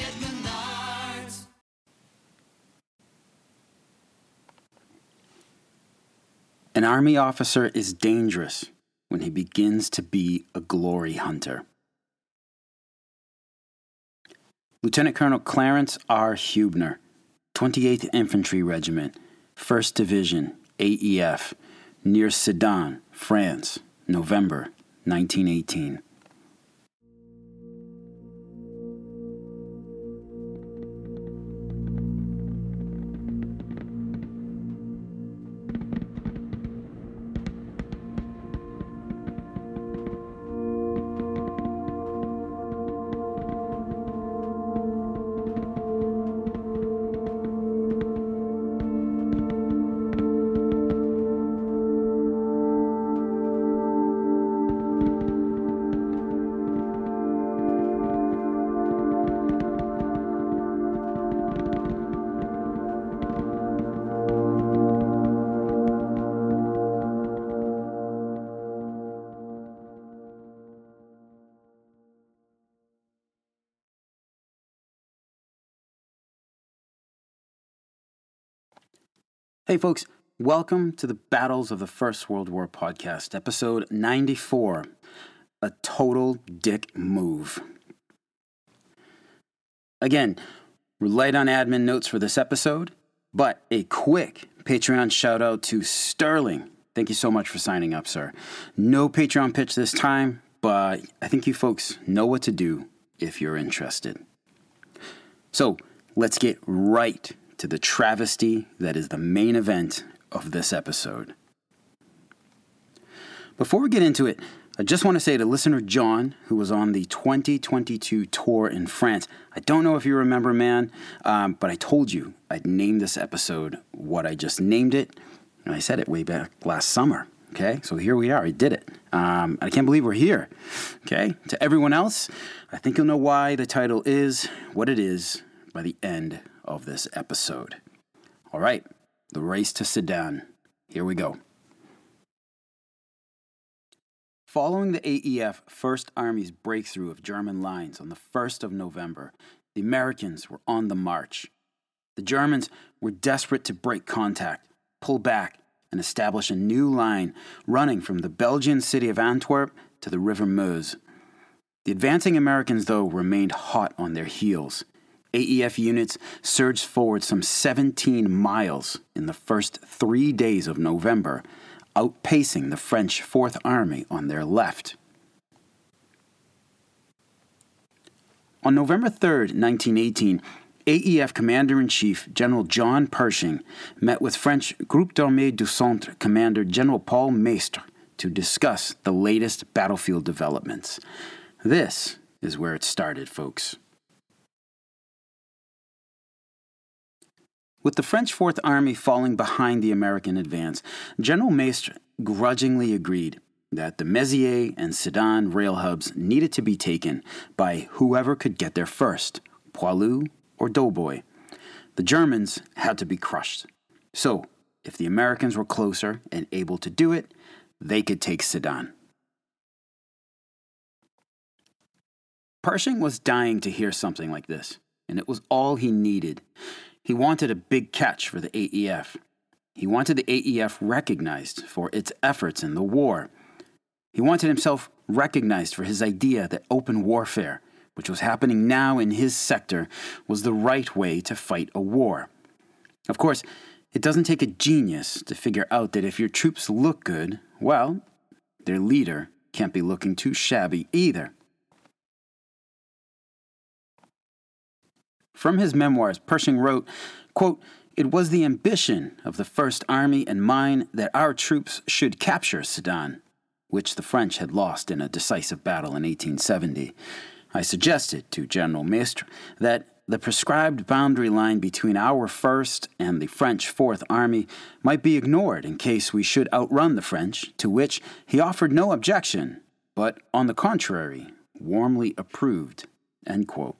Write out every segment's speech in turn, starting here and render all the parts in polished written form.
at Menards. An Army officer is dangerous when he begins to be a glory hunter. Lieutenant Colonel Clarence R. Huebner, 28th Infantry Regiment, 1st Division, AEF, near Sedan, France, November 1918. Hey folks, welcome to the Battles of the First World War Podcast, episode 94, A Total Dick Move. Again, we're light on admin notes for this episode, but a quick Patreon shout out to Sterling. Thank you so much for signing up, sir. No Patreon pitch this time, but I think you folks know what to do if you're interested. So let's get right to the travesty that is the main event of this episode. Before we get into it, I just want to say to listener John, who was on the 2022 tour in France, I don't know if you remember, man, but I told you I'd name this episode what I just named it, and I said it way back last summer, okay? So here we are, I did it. I can't believe we're here, okay? To everyone else, I think you'll know why the title is what it is by the end of this episode. All right, the race to Sedan. Here we go. Following the AEF 1st Army's breakthrough of German lines on the 1st of November, the Americans were on the march. The Germans were desperate to break contact, pull back, and establish a new line running from the Belgian city of Antwerp to the River Meuse. The advancing Americans, though, remained hot on their heels. AEF units surged forward some 17 miles in the first 3 days of November, outpacing the French 4th Army on their left. On November 3rd, 1918, AEF Commander-in-Chief General John Pershing met with French Groupe d'Armée du Centre Commander General Paul Maistre to discuss the latest battlefield developments. This is where it started, folks. With the French 4th Army falling behind the American advance, General Maistre grudgingly agreed that the Mézières and Sedan rail hubs needed to be taken by whoever could get there first, Poilu or Doughboy. The Germans had to be crushed. So, if the Americans were closer and able to do it, they could take Sedan. Pershing was dying to hear something like this, and it was all he needed. He wanted a big catch for the AEF. He wanted the AEF recognized for its efforts in the war. He wanted himself recognized for his idea that open warfare, which was happening now in his sector, was the right way to fight a war. Of course, it doesn't take a genius to figure out that if your troops look good, well, their leader can't be looking too shabby either. From his memoirs, Pershing wrote, quote, "It was the ambition of the 1st Army and mine that our troops should capture Sedan, which the French had lost in a decisive battle in 1870. I suggested to General Maistre that the prescribed boundary line between our 1st and the French 4th Army might be ignored in case we should outrun the French, to which he offered no objection, but, on the contrary, warmly approved." End quote.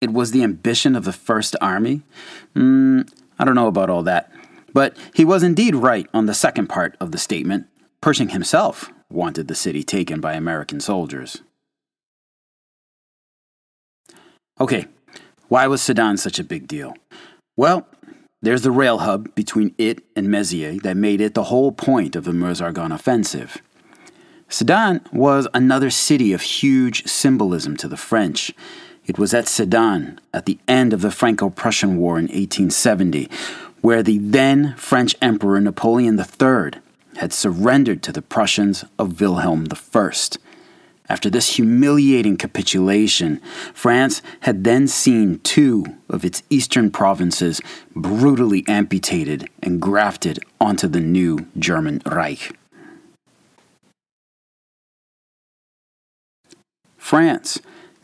It was the ambition of the 1st Army? I don't know about all that. But he was indeed right on the second part of the statement. Pershing himself wanted the city taken by American soldiers. Okay, why was Sedan such a big deal? Well, there's the rail hub between it and Mézières that made it the whole point of the Meuse-Argonne offensive. Sedan was another city of huge symbolism to the French. It was at Sedan, at the end of the Franco-Prussian War in 1870, where the then French Emperor Napoleon III had surrendered to the Prussians of Wilhelm I. After this humiliating capitulation, France had then seen two of its eastern provinces brutally amputated and grafted onto the new German Reich. France,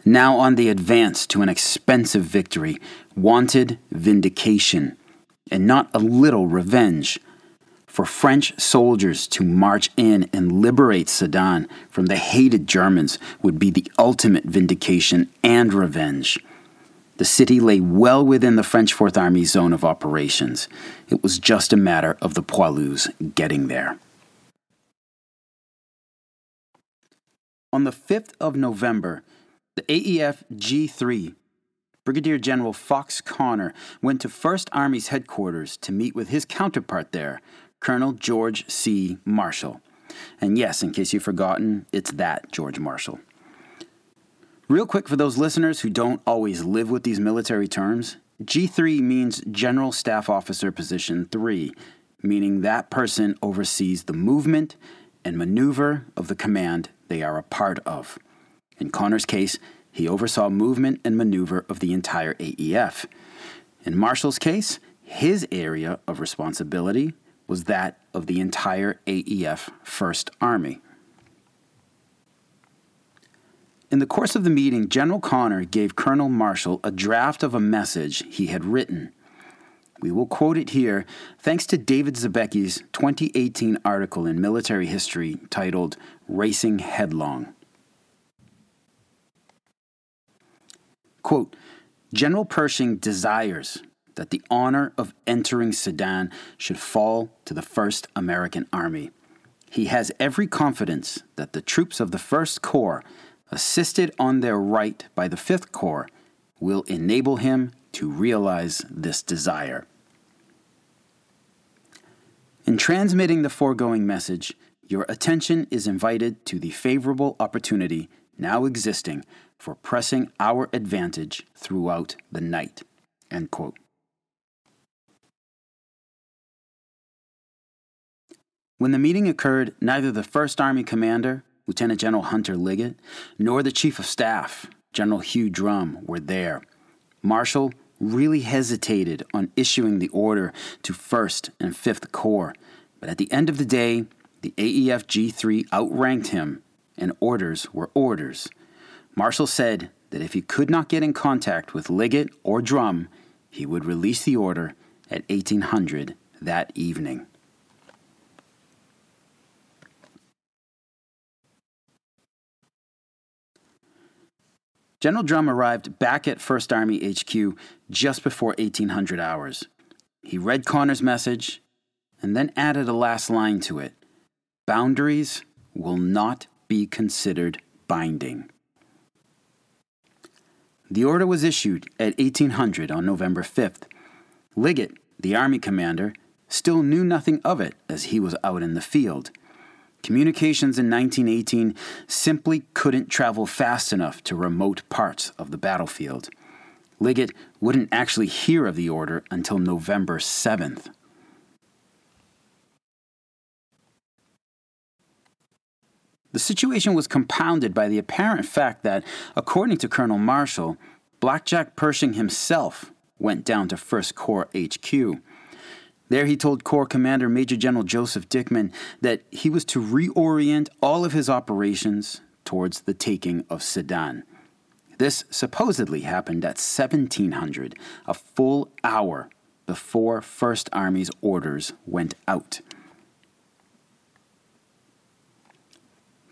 now on the advance to an expensive victory, wanted vindication, and not a little revenge. For French soldiers to march in and liberate Sedan from the hated Germans would be the ultimate vindication and revenge. The city lay well within the French 4th Army's zone of operations. It was just a matter of the Poilus getting there. On the 5th of November, the AEF G3, Brigadier General Fox Connor, went to 1st Army's headquarters to meet with his counterpart there, Colonel George C. Marshall. And yes, in case you've forgotten, it's that George Marshall. Real quick for those listeners who don't always live with these military terms, G3 means General Staff Officer Position 3, meaning that person oversees the movement and maneuver of the command they are a part of. In Connor's case, he oversaw movement and maneuver of the entire AEF. In Marshall's case, his area of responsibility was that of the entire AEF 1st Army. In the course of the meeting, General Connor gave Colonel Marshall a draft of a message he had written. We will quote it here, thanks to David Zabecki's 2018 article in Military History titled "Racing Headlong." Quote, "General Pershing desires that the honor of entering Sedan should fall to the 1st American Army. He has every confidence that the troops of the 1st Corps, assisted on their right by the 5th Corps, will enable him to realize this desire." In transmitting the foregoing message, your attention is invited to the favorable opportunity now existing for pressing our advantage throughout the night. End quote. When the meeting occurred, neither the 1st Army commander, Lieutenant General Hunter Liggett, nor the Chief of Staff, General Hugh Drum, were there. Marshall really hesitated on issuing the order to 1st and 5th Corps, but at the end of the day, the AEF G3 outranked him, and orders were orders. Marshall said that if he could not get in contact with Liggett or Drum, he would release the order at 1800 that evening. General Drum arrived back at 1st Army HQ just before 1800 hours. He read Connor's message and then added a last line to it. "Boundaries will not be considered binding." The order was issued at 1800 on November 5th. Liggett, the Army commander, still knew nothing of it as he was out in the field. Communications in 1918 simply couldn't travel fast enough to remote parts of the battlefield. Liggett wouldn't actually hear of the order until November 7th. The situation was compounded by the apparent fact that, according to Colonel Marshall, Blackjack Pershing himself went down to 1st Corps HQ. There he told Corps Commander Major General Joseph Dickman that he was to reorient all of his operations towards the taking of Sedan. This supposedly happened at 1700, a full hour before 1st Army's orders went out.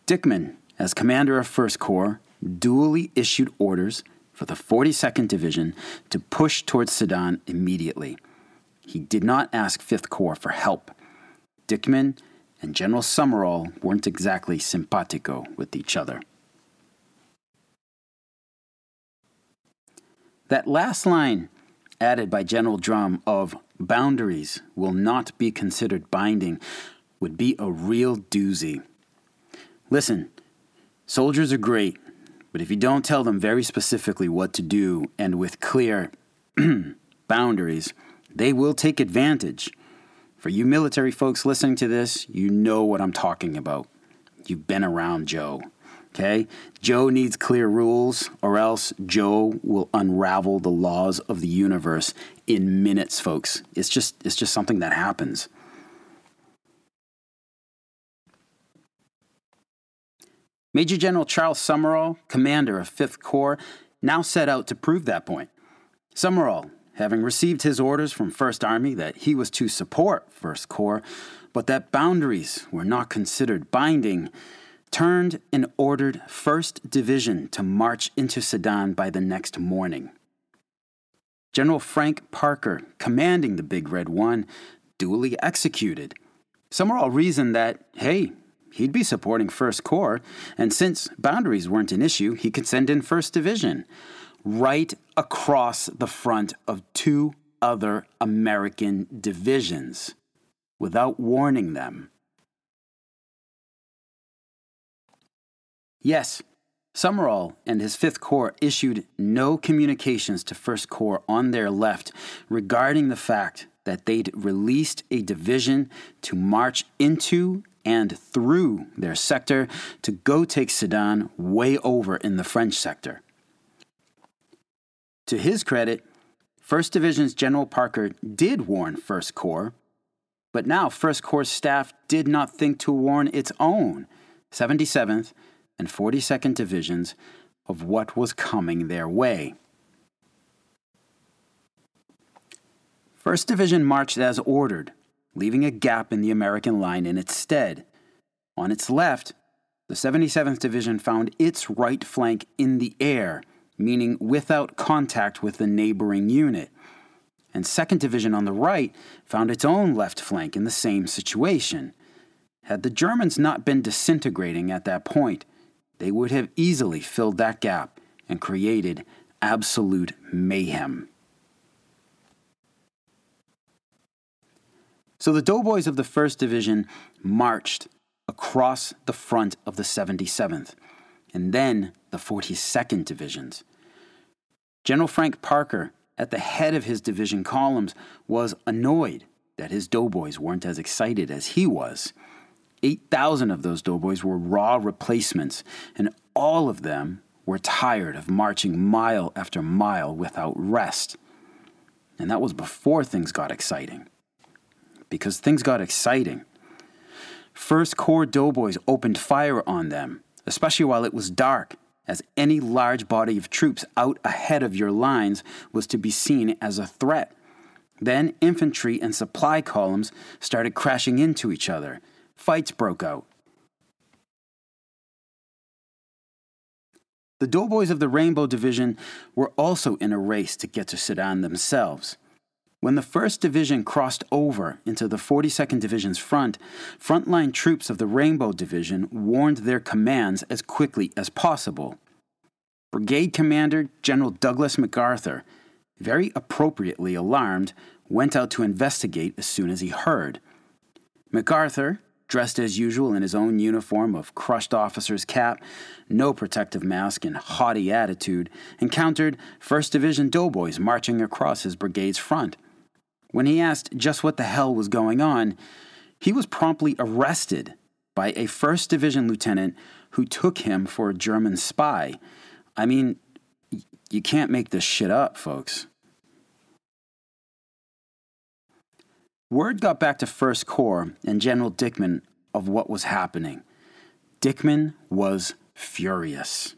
Dickman, as commander of 1st Corps, duly issued orders for the 42nd Division to push towards Sedan immediately. He did not ask 5th Corps for help. Dickman and General Summerall weren't exactly simpatico with each other. That last line, added by General Drum, of "boundaries will not be considered binding," would be a real doozy. Listen, soldiers are great, but if you don't tell them very specifically what to do and with clear boundaries, they will take advantage. For you military folks listening to this, you know what I'm talking about. You've been around Joe, okay? Joe needs clear rules, or else Joe will unravel the laws of the universe in minutes, folks. It's just something that happens. Major General Charles Summerall, commander of 5th Corps, now set out to prove that point. Summerall, having received his orders from 1st Army that he was to support 1st Corps, but that boundaries were not considered binding, turned and ordered 1st Division to march into Sedan by the next morning. General Frank Parker, commanding the Big Red One, duly executed. Summerall reasoned that, hey, he'd be supporting 1st Corps, and since boundaries weren't an issue, he could send in 1st Division right across the front of two other American divisions without warning them. Yes, Summerall and his 5th Corps issued no communications to 1st Corps on their left regarding the fact that they'd released a division to march into and through their sector to go take Sedan way over in the French sector. To his credit, 1st Division's General Parker did warn 1st Corps, but now 1st Corps staff did not think to warn its own 77th and 42nd Divisions of what was coming their way. 1st Division marched as ordered, leaving a gap in the American line in its stead. On its left, the 77th Division found its right flank in the air, meaning without contact with the neighboring unit, and 2nd Division on the right found its own left flank in the same situation. Had the Germans not been disintegrating at that point, they would have easily filled that gap and created absolute mayhem. So the doughboys of the 1st Division marched across the front of the 77th, and then the 42nd Divisions. General Frank Parker, at the head of his division columns, was annoyed that his doughboys weren't as excited as he was. 8,000 of those doughboys were raw replacements, and all of them were tired of marching mile after mile without rest. And that was before things got exciting. Because things got exciting. 1st Corps doughboys opened fire on them, especially while it was dark, as any large body of troops out ahead of your lines was to be seen as a threat. Then infantry and supply columns started crashing into each other. Fights broke out. The doughboys of the Rainbow Division were also in a race to get to Sedan themselves. When the 1st Division crossed over into the 42nd Division's front, frontline troops of the Rainbow Division warned their commands as quickly as possible. Brigade Commander General Douglas MacArthur, very appropriately alarmed, went out to investigate as soon as he heard. MacArthur, dressed as usual in his own uniform of crushed officer's cap, no protective mask, and haughty attitude, encountered 1st Division doughboys marching across his brigade's front. When he asked just what the hell was going on, he was promptly arrested by a 1st Division lieutenant who took him for a German spy. I mean, you can't make this shit up, folks. Word got back to 1st Corps and General Dickman of what was happening. Dickman was furious.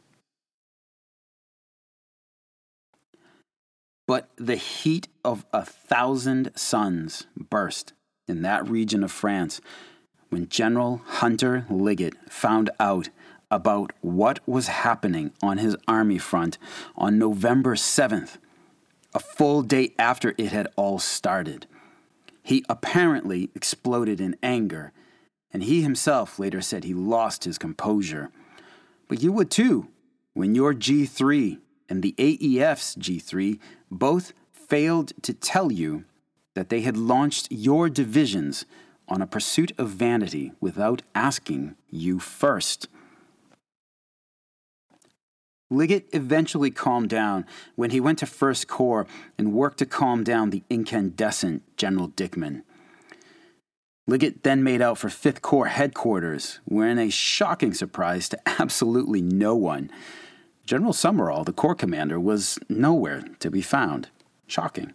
But the heat of 1,000 suns burst in that region of France when General Hunter Liggett found out about what was happening on his army front on November 7th, a full day after it had all started. He apparently exploded in anger, and he himself later said he lost his composure. But you would too when your G3 and the AEF's G3 both failed to tell you that they had launched your divisions on a pursuit of vanity without asking you first. Liggett eventually calmed down when he went to 1st Corps and worked to calm down the incandescent General Dickman. Liggett then made out for 5th Corps headquarters, wherein a shocking surprise to absolutely no one, General Summerall, the Corps commander, was nowhere to be found. Shocking.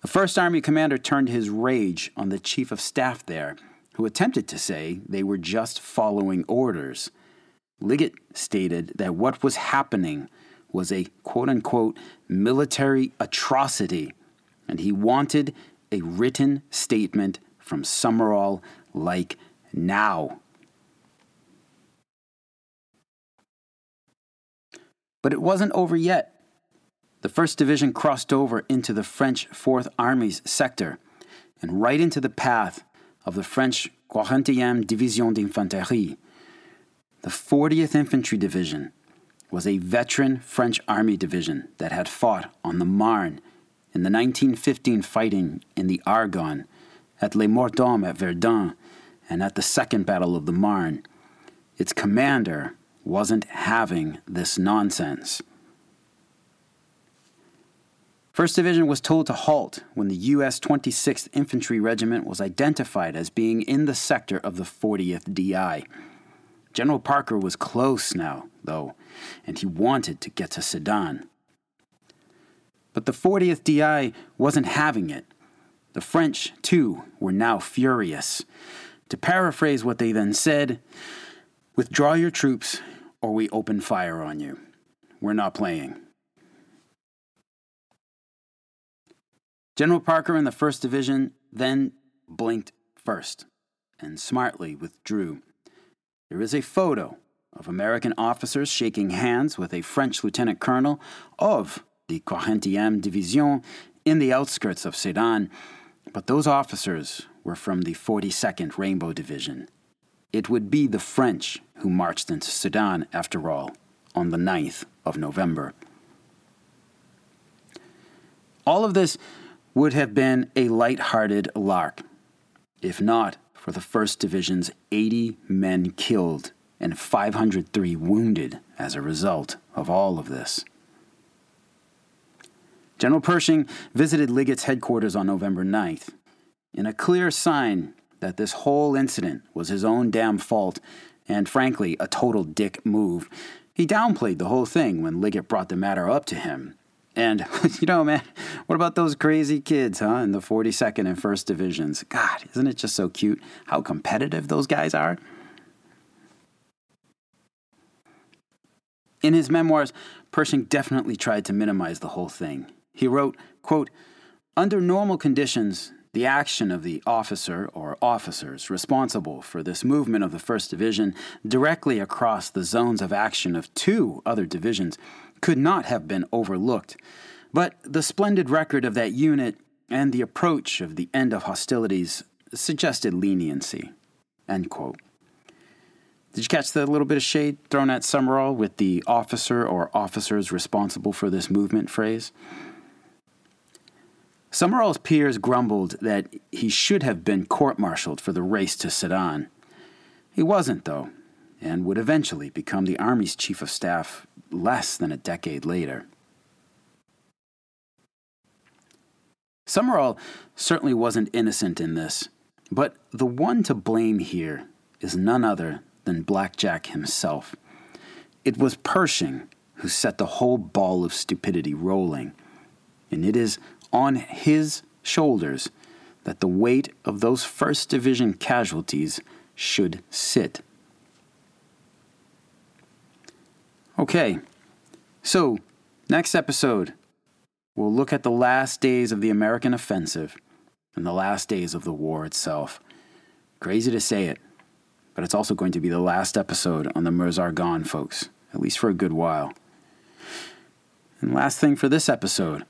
The 1st Army commander turned his rage on the chief of staff there, who attempted to say they were just following orders. Liggett stated that what was happening was a quote-unquote military atrocity, and he wanted a written statement from Summerall like now. But it wasn't over yet. The 1st Division crossed over into the French 4th Army's sector and right into the path of the French 41st Division d'Infanterie. The 40th Infantry Division was a veteran French Army division that had fought on the Marne in the 1915 fighting in the Argonne, at Le Mort Homme at Verdun, and at the Second Battle of the Marne. Its commander wasn't having this nonsense. 1st Division was told to halt when the U.S. 26th Infantry Regiment was identified as being in the sector of the 40th DI. General Parker was close now, though, and he wanted to get to Sedan. But the 40th DI wasn't having it. The French, too, were now furious. To paraphrase what they then said, "Withdraw your troops or we open fire on you. We're not playing." General Parker and the 1st Division then blinked first and smartly withdrew. There is a photo of American officers shaking hands with a French lieutenant colonel of the 40th Division in the outskirts of Sedan, but those officers were from the 42nd Rainbow Division. It would be the French who marched into Sedan, after all, on the 9th of November. All of this would have been a light-hearted lark, if not for the 1st Division's 80 men killed and 503 wounded as a result of all of this. General Pershing visited Liggett's headquarters on November 9th. In a clear sign that this whole incident was his own damn fault and, frankly, a total dick move, he downplayed the whole thing when Liggett brought the matter up to him. And, you know, man, what about those crazy kids, in the 42nd and 1st Divisions? God, isn't it just so cute how competitive those guys are? In his memoirs, Pershing definitely tried to minimize the whole thing. He wrote, quote, "Under normal conditions, the action of the officer or officers responsible for this movement of the 1st Division directly across the zones of action of two other divisions could not have been overlooked, but the splendid record of that unit and the approach of the end of hostilities suggested leniency." End quote. Did you catch that little bit of shade thrown at Summerall with the officer or officers responsible for this movement phrase? Summerall's peers grumbled that he should have been court-martialed for the race to Sedan. He wasn't, though, and would eventually become the Army's chief of staff less than a decade later. Summerall certainly wasn't innocent in this, but the one to blame here is none other than Black Jack himself. It was Pershing who set the whole ball of stupidity rolling, and it is on his shoulders that the weight of those 1st Division casualties should sit. Okay, so next episode, we'll look at the last days of the American offensive and the last days of the war itself. Crazy to say it, but it's also going to be the last episode on the Meuse-Argonne, folks, at least for a good while. And last thing for this episode,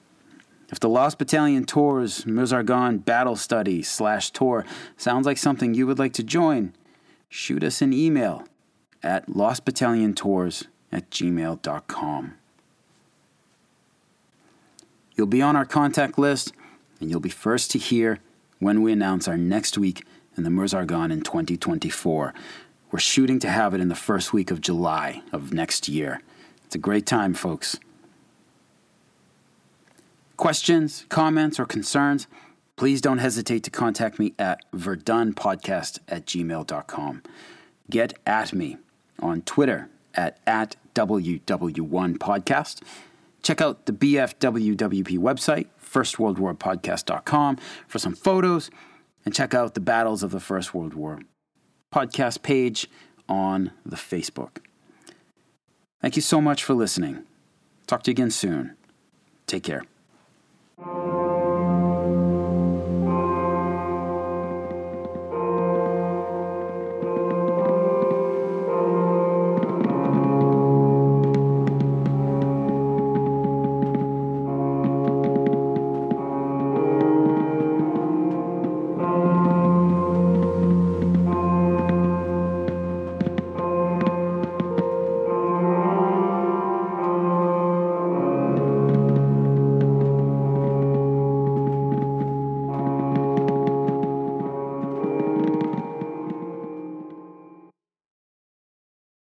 if the Lost Battalion Tours Meuse-Argonne Battle Study /tour sounds like something you would like to join, shoot us an email at lostbattalliontours@gmail.com. You'll be on our contact list, and you'll be first to hear when we announce our next week in the Meuse-Argonne in 2024. We're shooting to have it in the first week of July of next year. It's a great time, folks. Questions, comments, or concerns, please don't hesitate to contact me at verdunpodcast@gmail.com. Get at me on Twitter at WW1podcast. Check out the BFWWP website, firstworldwarpodcast.com, for some photos, and check out the Battles of the First World War podcast page on the Facebook. Thank you so much for listening. Talk to you again soon. Take care.